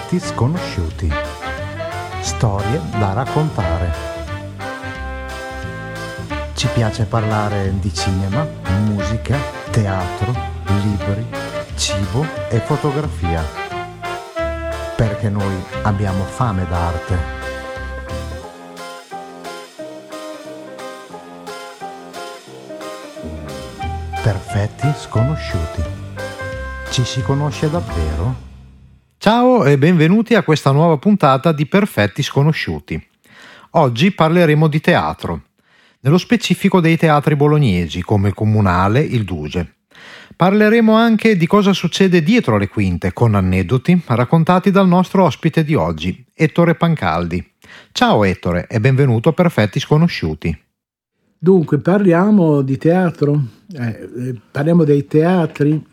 oggetti sconosciuti. Storie da raccontare. Ci piace parlare di cinema, musica, teatro, libri, cibo e fotografia. Perché noi abbiamo fame d'arte. Perfetti sconosciuti. Ci si conosce davvero? Ciao e benvenuti a questa nuova puntata di Perfetti sconosciuti. Oggi parleremo di teatro, nello specifico dei teatri bolognesi come il Comunale, il Duse. Parleremo anche di cosa succede dietro le quinte con aneddoti raccontati dal nostro ospite di oggi, Ettore Pancaldi. Ciao Ettore e benvenuto a Perfetti sconosciuti. Dunque, parliamo di teatro, parliamo dei teatri.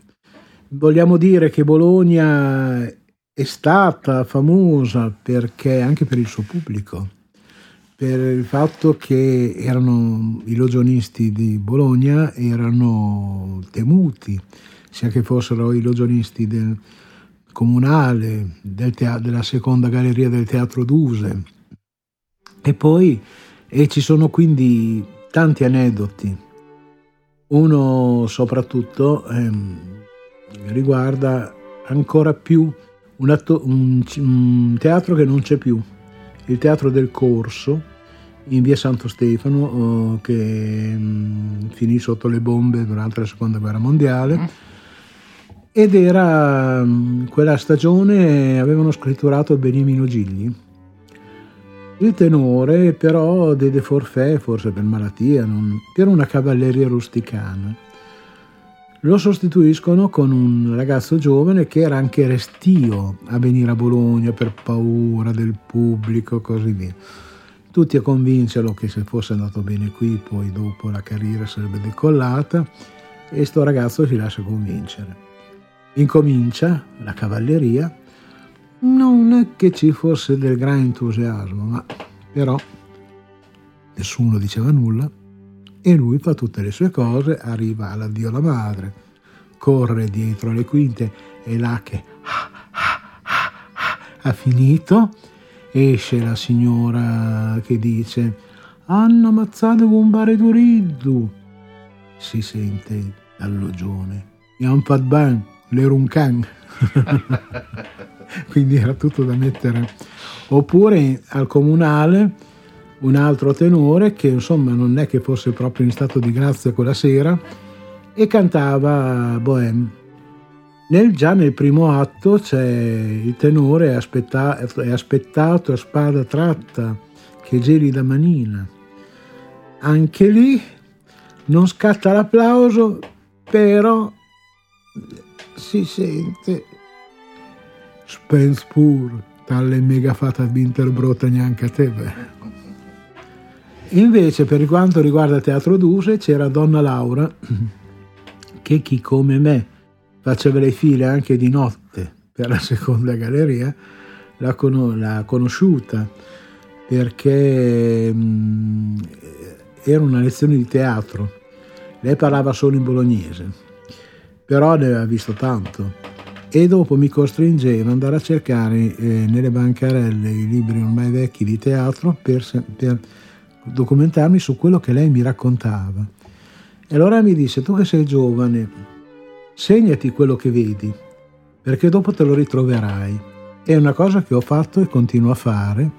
Vogliamo dire che Bologna è stata famosa perché anche per il suo pubblico, per il fatto che i illusionisti di Bologna erano temuti, sia che fossero i illusionisti del Comunale, della seconda galleria del Teatro Duse. E ci sono quindi tanti aneddoti. Uno soprattutto riguarda ancora più un teatro che non c'è più, il Teatro del Corso in via Santo Stefano, che finì sotto le bombe durante la seconda guerra mondiale, ed era quella stagione avevano scritturato Beniamino Gigli. Il tenore però diede forfè, forse per malattia, per una cavalleria rusticana. Lo sostituiscono con un ragazzo giovane che era anche restio a venire a Bologna per paura del pubblico, così via. Tutti a convincerlo che se fosse andato bene qui, poi dopo la carriera sarebbe decollata, e sto ragazzo si lascia convincere. Incomincia la cavalleria. Non è che ci fosse del gran entusiasmo, ma però nessuno diceva nulla e lui fa tutte le sue cose, arriva all'addio alla madre, corre dietro le quinte e là che ha finito, esce la signora che dice «Hanno ammazzato un bareduriddu!» Si sente dall'ogione «Ian fat ban, le runcan!» Quindi era tutto da mettere. Oppure al Comunale un altro tenore che insomma non è che fosse proprio in stato di grazia quella sera e cantava Bohème. Già nel primo atto c'è il tenore è aspettato a spada tratta che giri da manina. Anche lì non scatta l'applauso, però si sente «Spens pur, tale mega fata vinterbrotta neanche a te». Invece, per quanto riguarda Teatro Duse, c'era Donna Laura, che chi come me faceva le file anche di notte per la seconda galleria, l'ha conosciuta, perché era una lezione di teatro. Lei parlava solo in bolognese, però ne aveva visto tanto. E dopo mi costringeva ad andare a cercare nelle bancarelle i libri ormai vecchi di teatro per documentarmi su quello che lei mi raccontava. E allora mi disse: tu che sei giovane, segnati quello che vedi, perché dopo te lo ritroverai. È una cosa che ho fatto e continuo a fare,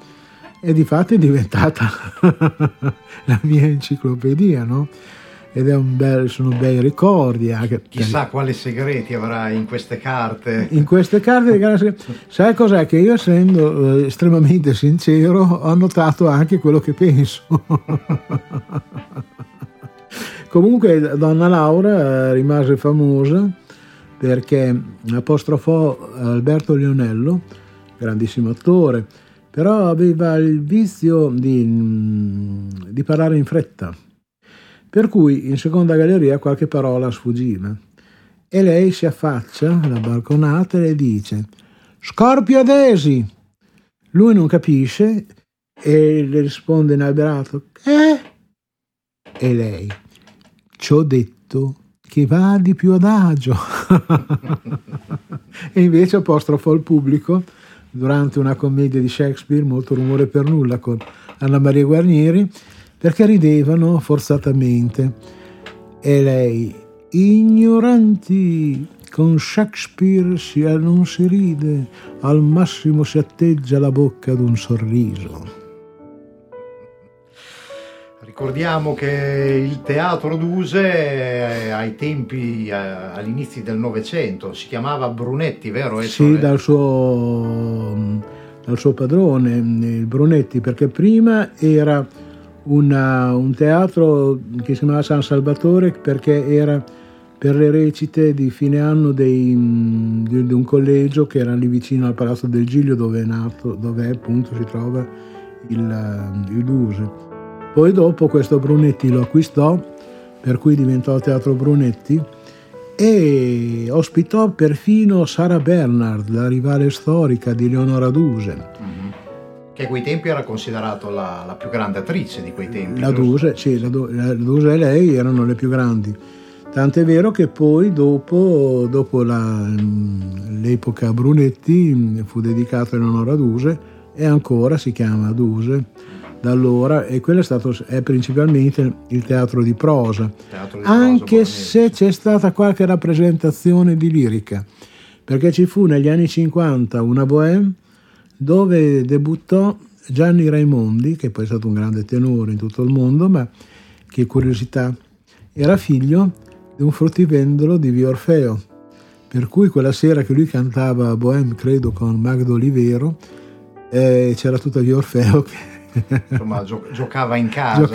e difatti è diventata la mia enciclopedia, no? Ed è sono bei ricordi anche. Chissà quali segreti avrai in queste carte. Sai cos'è? Che io, essendo estremamente sincero, ho notato anche quello che penso. Comunque Donna Laura rimase famosa perché apostrofò Alberto Lionello, grandissimo attore, però aveva il vizio di parlare in fretta. Per cui in seconda galleria qualche parola sfuggiva e lei si affaccia alla balconata e le dice «Scorpio Desi!». Lui non capisce e le risponde inalberato «Eh?». E lei «Ci ho detto che va di più adagio!». E invece apostrofò il pubblico durante una commedia di Shakespeare, Molto rumore per nulla, con Anna Maria Guarnieri, perché ridevano forzatamente. E lei: ignoranti, con Shakespeare non si ride, al massimo si atteggia la bocca ad un sorriso. Ricordiamo che il Teatro Duse ai tempi, all'inizio del Novecento, si chiamava Brunetti, vero? Sì, dal suo padrone, il Brunetti, perché prima era un teatro che si chiamava San Salvatore, perché era per le recite di fine anno di un collegio che era lì vicino al Palazzo del Giglio, dove è nato, dove appunto si trova il Duse. Poi dopo questo Brunetti lo acquistò, per cui diventò Teatro Brunetti, e ospitò perfino Sarah Bernard, la rivale storica di Leonora Duse. Mm-hmm. Che a quei tempi era considerato la più grande attrice di quei tempi. La Duse, sì, la Duse e lei erano le più grandi. Tant'è vero che poi dopo l'epoca Brunetti fu dedicato a Leonora Duse, e ancora si chiama Duse da allora, e quello è principalmente il teatro di prosa, anche se c'è stata qualche rappresentazione di lirica, perché ci fu negli anni 50 una bohème dove debuttò Gianni Raimondi, che poi è stato un grande tenore in tutto il mondo, ma che curiosità, era figlio di un fruttivendolo di via Orfeo, per cui quella sera che lui cantava bohème, credo con Magda Olivero, c'era tutta via Orfeo che insomma giocava in casa.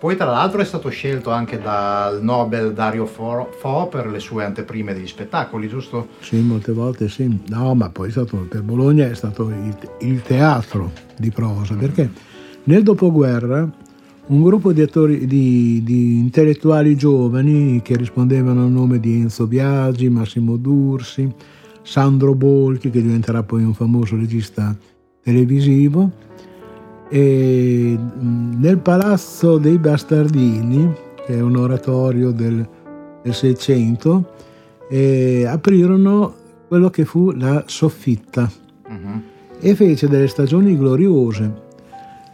Poi tra l'altro è stato scelto anche dal Nobel Dario Fo per le sue anteprime degli spettacoli, giusto? Sì, molte volte sì. No, ma poi per Bologna è stato il teatro di prosa, perché nel dopoguerra un gruppo di attori, di intellettuali giovani che rispondevano al nome di Enzo Biagi, Massimo Dursi, Sandro Bolchi, che diventerà poi un famoso regista televisivo, e nel Palazzo dei Bastardini, che è un oratorio del Seicento, aprirono quello che fu la soffitta. Uh-huh. E fece delle stagioni gloriose,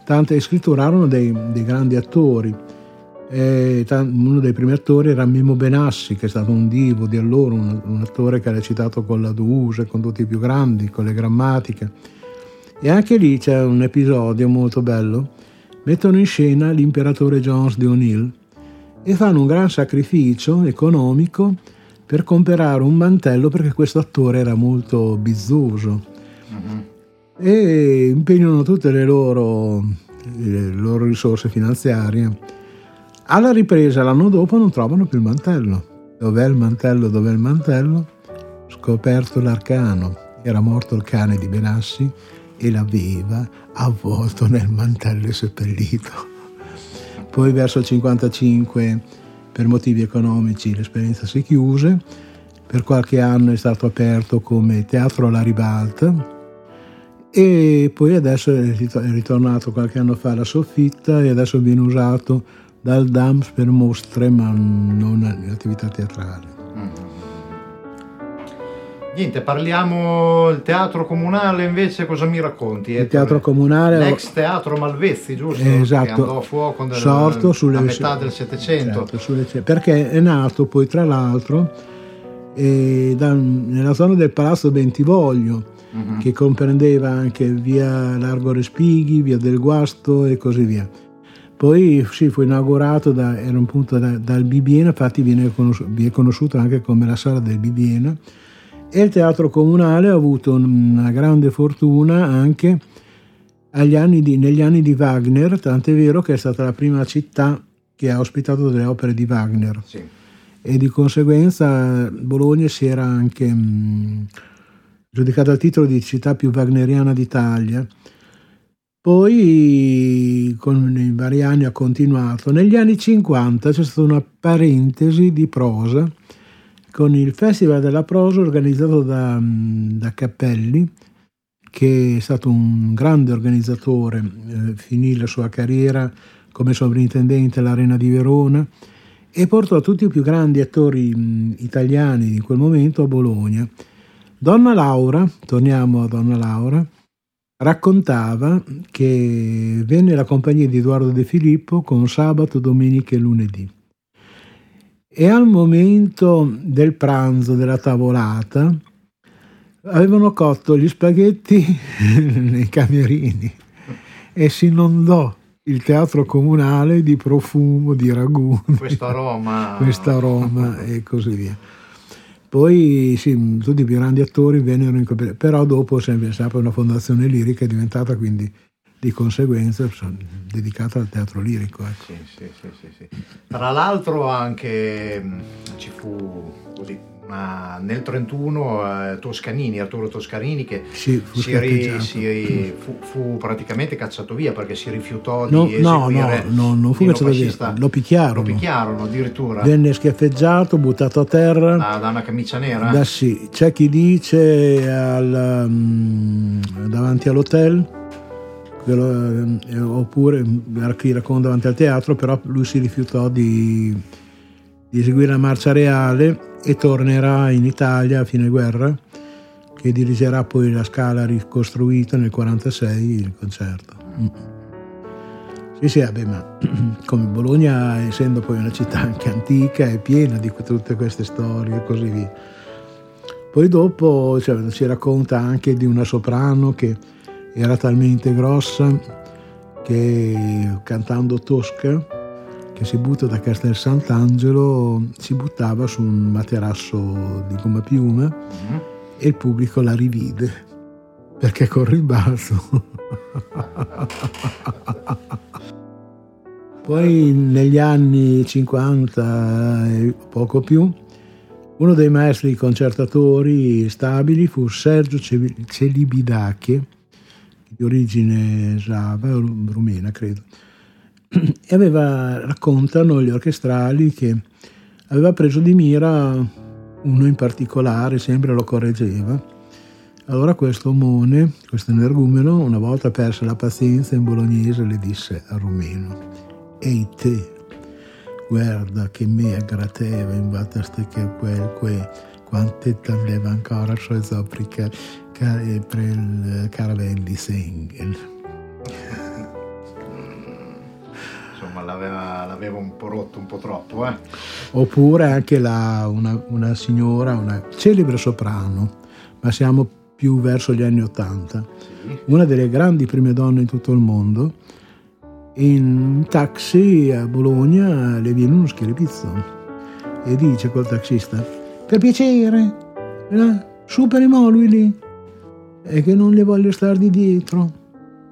tanto che scritturarono dei grandi attori. Uno dei primi attori era Memo Benassi, che è stato un divo di allora, un attore che ha recitato con la Duse, con tutti i più grandi, con le Grammatiche. E anche lì c'è un episodio molto bello. Mettono in scena l'imperatore Jones di O'Neill e fanno un gran sacrificio economico per comprare un mantello, perché questo attore era molto bizzoso. Uh-huh. E impegnano tutte le loro risorse finanziarie. Alla ripresa l'anno dopo non trovano più il mantello. Dov'è il mantello? Scoperto l'arcano. Era morto il cane di Benassi e l'aveva avvolto nel mantello e seppellito. Poi verso il 55, per motivi economici, l'esperienza si chiuse. Per qualche anno è stato aperto come Teatro alla Ribalta, e poi adesso è ritornato qualche anno fa alla soffitta, e adesso viene usato dal DAMS per mostre, ma non attività teatrale. Niente, parliamo del Teatro Comunale invece, cosa mi racconti? Il Teatro Comunale, l'ex Teatro Malvezzi, giusto? Esatto. Che andò a fuoco sorto sulle metà del Settecento. Certo, perché è nato poi tra l'altro nella zona del Palazzo Bentivoglio, uh-huh, che comprendeva anche via Largo Respighi, via del Guasto e così via. Poi sì, fu inaugurato dal Bibiena, infatti viene conosciuto anche come la Sala del Bibiena. E il Teatro Comunale ha avuto una grande fortuna anche negli anni di Wagner, tant'è vero che è stata la prima città che ha ospitato delle opere di Wagner. Sì. E di conseguenza Bologna si era anche giudicata al titolo di città più wagneriana d'Italia. Poi con i vari anni ha continuato. Negli anni 50 c'è stata una parentesi di prosa, con il Festival della Prosa organizzato da Cappelli, che è stato un grande organizzatore, finì la sua carriera come sovrintendente all'Arena di Verona e portò tutti i più grandi attori italiani in quel momento a Bologna. Donna Laura, torniamo a Donna Laura, raccontava che venne la compagnia di Eduardo De Filippo con sabato, domenica e lunedì. E al momento del pranzo, della tavolata, avevano cotto gli spaghetti nei camerini e si inondò il teatro comunale di profumo, di ragù, questa aroma e così via. Poi sì, tutti i più grandi attori vennero in competizione, però dopo si è pensata una fondazione lirica, è diventata quindi di conseguenza dedicata al teatro lirico. Ecco. Sì. Tra l'altro anche ci fu così. Ma nel 1931 Arturo Toscanini, che fu praticamente cacciato via perché si rifiutò di eseguire. Non fu cacciato via, lo picchiarono addirittura. Venne schiaffeggiato, buttato a terra. Da una camicia nera? Sì, c'è chi dice davanti all'hotel, oppure chi racconta davanti al teatro, però lui si rifiutò di eseguire la marcia reale e tornerà in Italia a fine guerra, che dirigerà poi la Scala ricostruita nel 1946, il concerto. Ma come Bologna, essendo poi una città anche antica, è piena di tutte queste storie e così via. Poi dopo si racconta anche di una soprano che era talmente grossa che cantando Tosca, che si butta da Castel Sant'Angelo, si buttava su un materasso di gomma piuma e il pubblico la rivide perché corre il balzo. Poi negli anni 50 e poco più, uno dei maestri concertatori stabili fu Sergio Celibidache, di origine slava, rumena credo, e raccontano gli orchestrali che aveva preso di mira uno in particolare, sempre lo correggeva. Allora questo energumeno, una volta persa la pazienza in bolognese, le disse al rumeno: «Ehi te, guarda che me aggrateva in battaste che quel que, quante t'aveva ancora sui zoprica per il caravelli singel». L'aveva un po' rotto, un po' troppo. Oppure anche una signora, una celebre soprano, ma siamo più verso gli anni '80, una delle grandi prime donne in tutto il mondo, in taxi a Bologna le viene uno schiribizzo e dice col taxista: «Per piacere, superi Molui lì, e che non le voglio star di dietro».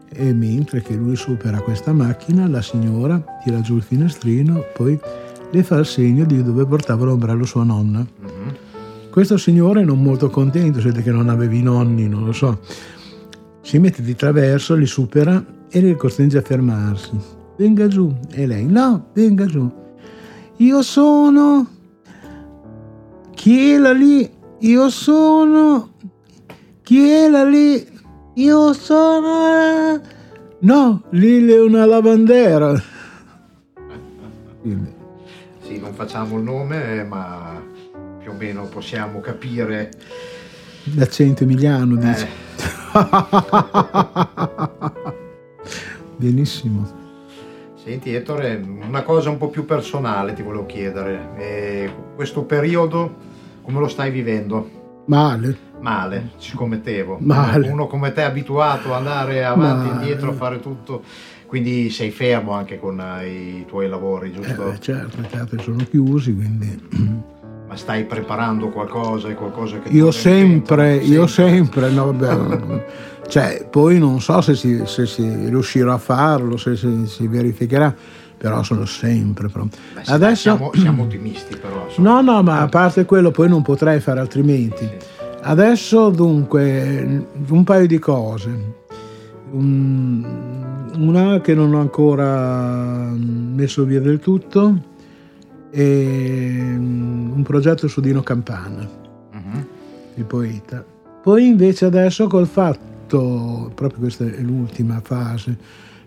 E mentre che lui supera questa macchina, la signora tira giù il finestrino, poi le fa il segno di dove portava l'ombrello sua nonna. Questo signore, non molto contento, siete che non avevi nonni, non lo so, si mette di traverso, li supera e li costringe a fermarsi. «Venga giù». E lei: «No, venga giù». «Io sono Chiela lì, io sono Chiela lì, io sono...» «No, Lille è una lavandera». Sì, non facciamo il nome, ma più o meno possiamo capire. L'accento emiliano, dice. Benissimo. Senti Ettore, una cosa un po' più personale ti volevo chiedere. Questo periodo come lo stai vivendo? Male, ci scommettevo. Uno come te è abituato ad andare avanti e indietro, a fare tutto, quindi sei fermo anche con i tuoi lavori, giusto? Certo, i teatri sono chiusi, quindi. Ma stai preparando qualcosa che io sempre no, vabbè. Poi non so se si riuscirò a farlo, se si verificherà, però sono sempre pronto. Adesso siamo ottimisti, però no, ma a parte quello poi non potrei fare altrimenti. Adesso dunque un paio di cose, una che non ho ancora messo via del tutto e un progetto su Dino Campana, il poeta. Poi invece adesso col fatto, proprio questa è l'ultima fase,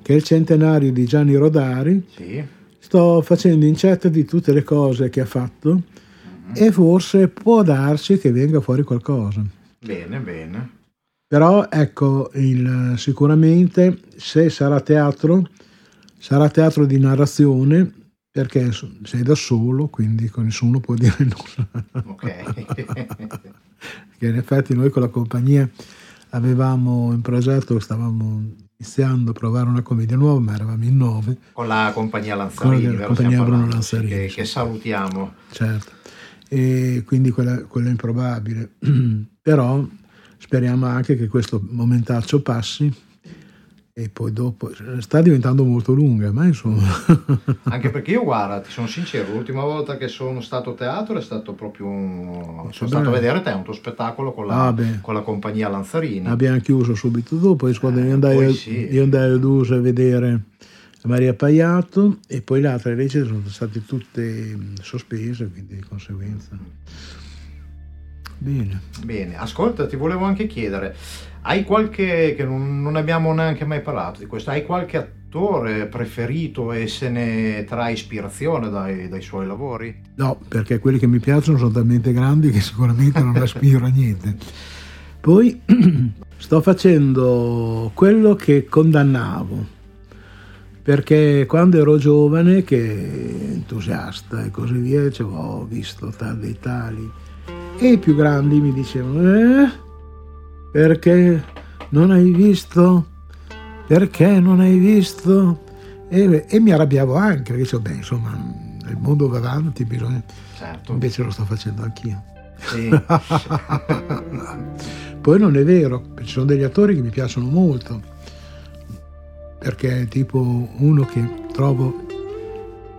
che è il centenario di Gianni Rodari, sto facendo incetta di tutte le cose che ha fatto e forse può darsi che venga fuori qualcosa. Bene, bene. Però ecco, sicuramente se sarà teatro di narrazione, perché sei da solo, quindi nessuno può dire nulla. Ok. Che in effetti noi con la compagnia avevamo in progetto, stavamo iniziando a provare una commedia nuova, ma eravamo in 9. Con la compagnia Lanzarini. Con la compagnia Bruno Lanzarini. Che salutiamo. Certo. E quindi quello è improbabile. Però speriamo anche che questo momentaccio passi e poi dopo sta diventando molto lunga, ma insomma. Anche perché io, guarda, ti sono sincero, l'ultima volta che sono stato a teatro è stato proprio stato a vedere te, un tuo spettacolo con la compagnia Lanzarini. Abbiamo chiuso subito dopo, quando io andai a Duse a vedere Maria Paiato, e poi le altre invece sono state tutte sospese, quindi di conseguenza. Bene, ascolta, ti volevo anche chiedere, hai qualche, che non abbiamo neanche mai parlato di questo, hai qualche attore preferito e se ne trae ispirazione dai suoi lavori? No, perché quelli che mi piacciono sono talmente grandi che sicuramente non aspiro a niente. Poi sto facendo quello che condannavo, perché quando ero giovane, che entusiasta e così via, dicevo, ho visto tal dei tali, e i più grandi mi dicevano, perché non hai visto? E mi arrabbiavo anche, perché dicevo, il mondo va avanti, bisogna. Certo. Invece lo sto facendo anch'io. Sì. Poi non è vero, ci sono degli attori che mi piacciono molto, perché tipo uno che trovo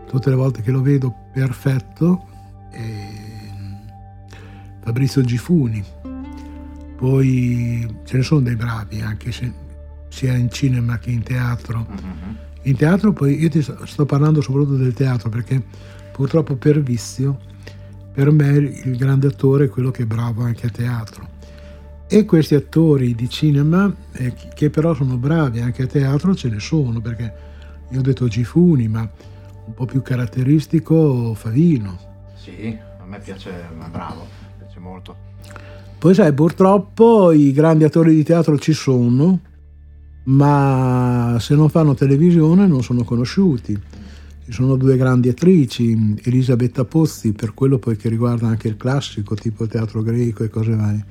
tutte le volte che lo vedo perfetto è Fabrizio Gifuni. Poi ce ne sono dei bravi, anche se sia in cinema che in teatro. Uh-huh. In teatro poi io ti sto parlando soprattutto del teatro, perché purtroppo per vizio per me il grande attore è quello che è bravo anche a teatro, e questi attori di cinema che però sono bravi anche a teatro ce ne sono, perché io ho detto Gifuni, ma un po' più caratteristico Favino. Sì, a me piace, ma bravo molto. Poi sai, purtroppo i grandi attori di teatro ci sono, ma se non fanno televisione non sono conosciuti. Ci sono due grandi attrici, Elisabetta Pozzi, per quello poi che riguarda anche il classico, tipo il teatro greco e cose varie,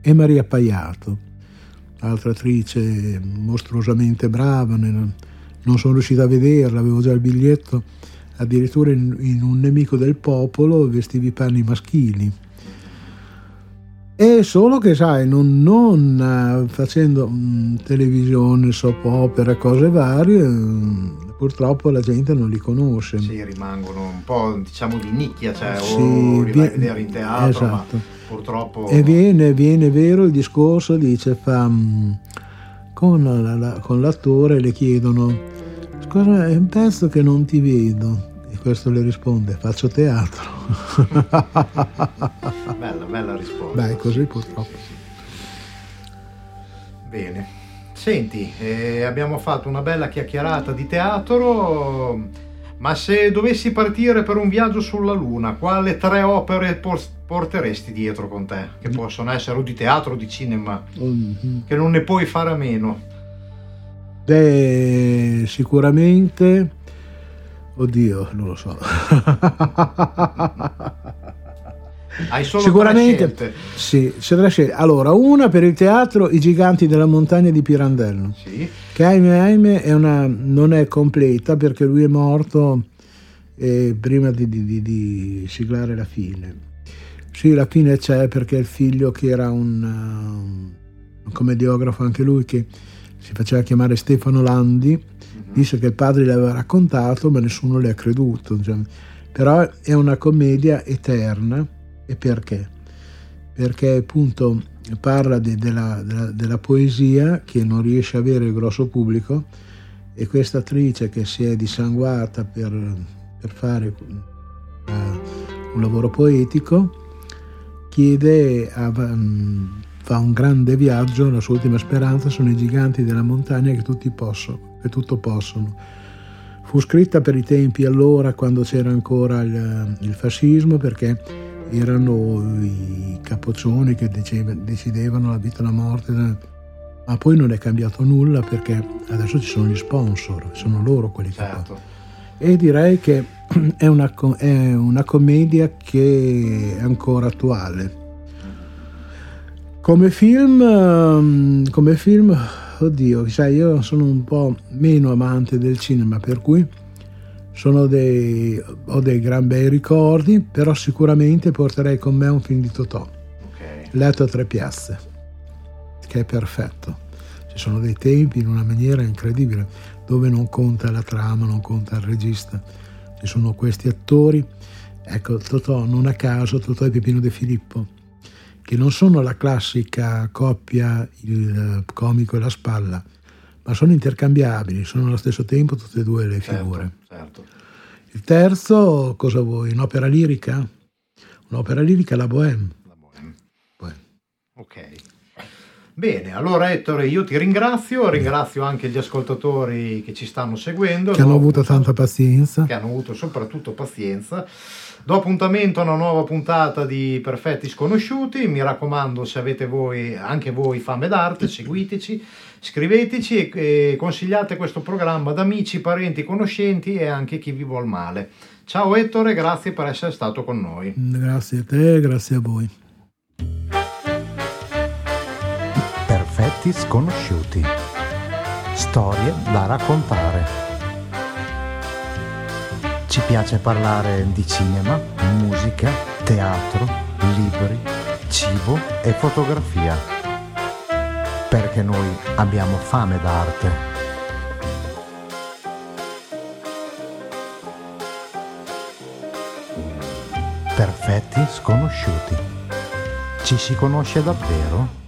e Maria Paiato, altra attrice mostruosamente brava. Non sono riuscita a vederla, avevo già il biglietto, addirittura in Un nemico del popolo vestivi i panni maschili. E solo che sai, non facendo televisione, soap opera, cose varie, purtroppo la gente non li conosce. Sì, rimangono un po', diciamo, di nicchia, li vai a vedere in teatro, esatto. Ma purtroppo... E viene vero il discorso, dice, con l'attore le chiedono, scusa, è un pezzo che non ti vedo. Questo le risponde, faccio teatro. bella risposta. Beh, così purtroppo. Sì. Bene, senti, abbiamo fatto una bella chiacchierata di teatro, ma se dovessi partire per un viaggio sulla Luna, quale 3 opere porteresti dietro con te? Che possono essere o di teatro o di cinema, che non ne puoi fare a meno. Beh, sicuramente... Oddio, non lo so. Hai solo sicuramente 3 scelte. Sì, 3 scelte. Allora, una per il teatro, I giganti della montagna di Pirandello. Sì. Che ahimè non è completa, perché lui è morto prima di siglare la fine. Sì, la fine c'è, perché il figlio, che era un commediografo anche lui, che si faceva chiamare Stefano Landi, disse che il padre l'aveva raccontato, ma nessuno le ha creduto. Però è una commedia eterna. E perché? Perché appunto parla della poesia che non riesce a avere il grosso pubblico, e questa attrice che si è dissanguata per fare un lavoro poetico fa un grande viaggio, la sua ultima speranza sono i giganti della montagna che tutto possono. Fu scritta per i tempi allora, quando c'era ancora il fascismo, perché erano i capoccioni che decidevano la vita o la morte, ma poi non è cambiato nulla perché adesso ci sono gli sponsor, sono loro quelli certo. che fanno. E direi che è una commedia che è ancora attuale. Come film, oddio, sai, io sono un po' meno amante del cinema, per cui ho dei gran bei ricordi, però sicuramente porterei con me un film di Totò, okay. Letto a 3 piazze, che è perfetto. Ci sono dei tempi in una maniera incredibile, dove non conta la trama, non conta il regista, ci sono questi attori. Ecco, Totò, non a caso, Totò e Pepino De Filippo, che non sono la classica coppia, il comico e la spalla, ma sono intercambiabili, sono allo stesso tempo tutte e due le figure. Certo. Il terzo, cosa vuoi? Un'opera lirica? Un'opera lirica, la Bohème. La Bohème. Ok. Bene, allora Ettore, io ti ringrazio anche gli ascoltatori che ci stanno seguendo. Che hanno avuto tanta pazienza. Che hanno avuto soprattutto pazienza. Do appuntamento a una nuova puntata di Perfetti Sconosciuti. Mi raccomando, se avete voi, anche voi, fame d'arte, seguiteci, scriveteci e consigliate questo programma ad amici, parenti, conoscenti e anche chi vi vuol male. Ciao Ettore, grazie per essere stato con noi. Grazie a te, grazie a voi. Perfetti Sconosciuti. Storie da raccontare. Ci piace parlare di cinema, musica, teatro, libri, cibo e fotografia, perché noi abbiamo fame d'arte. Perfetti Sconosciuti. Ci si conosce davvero?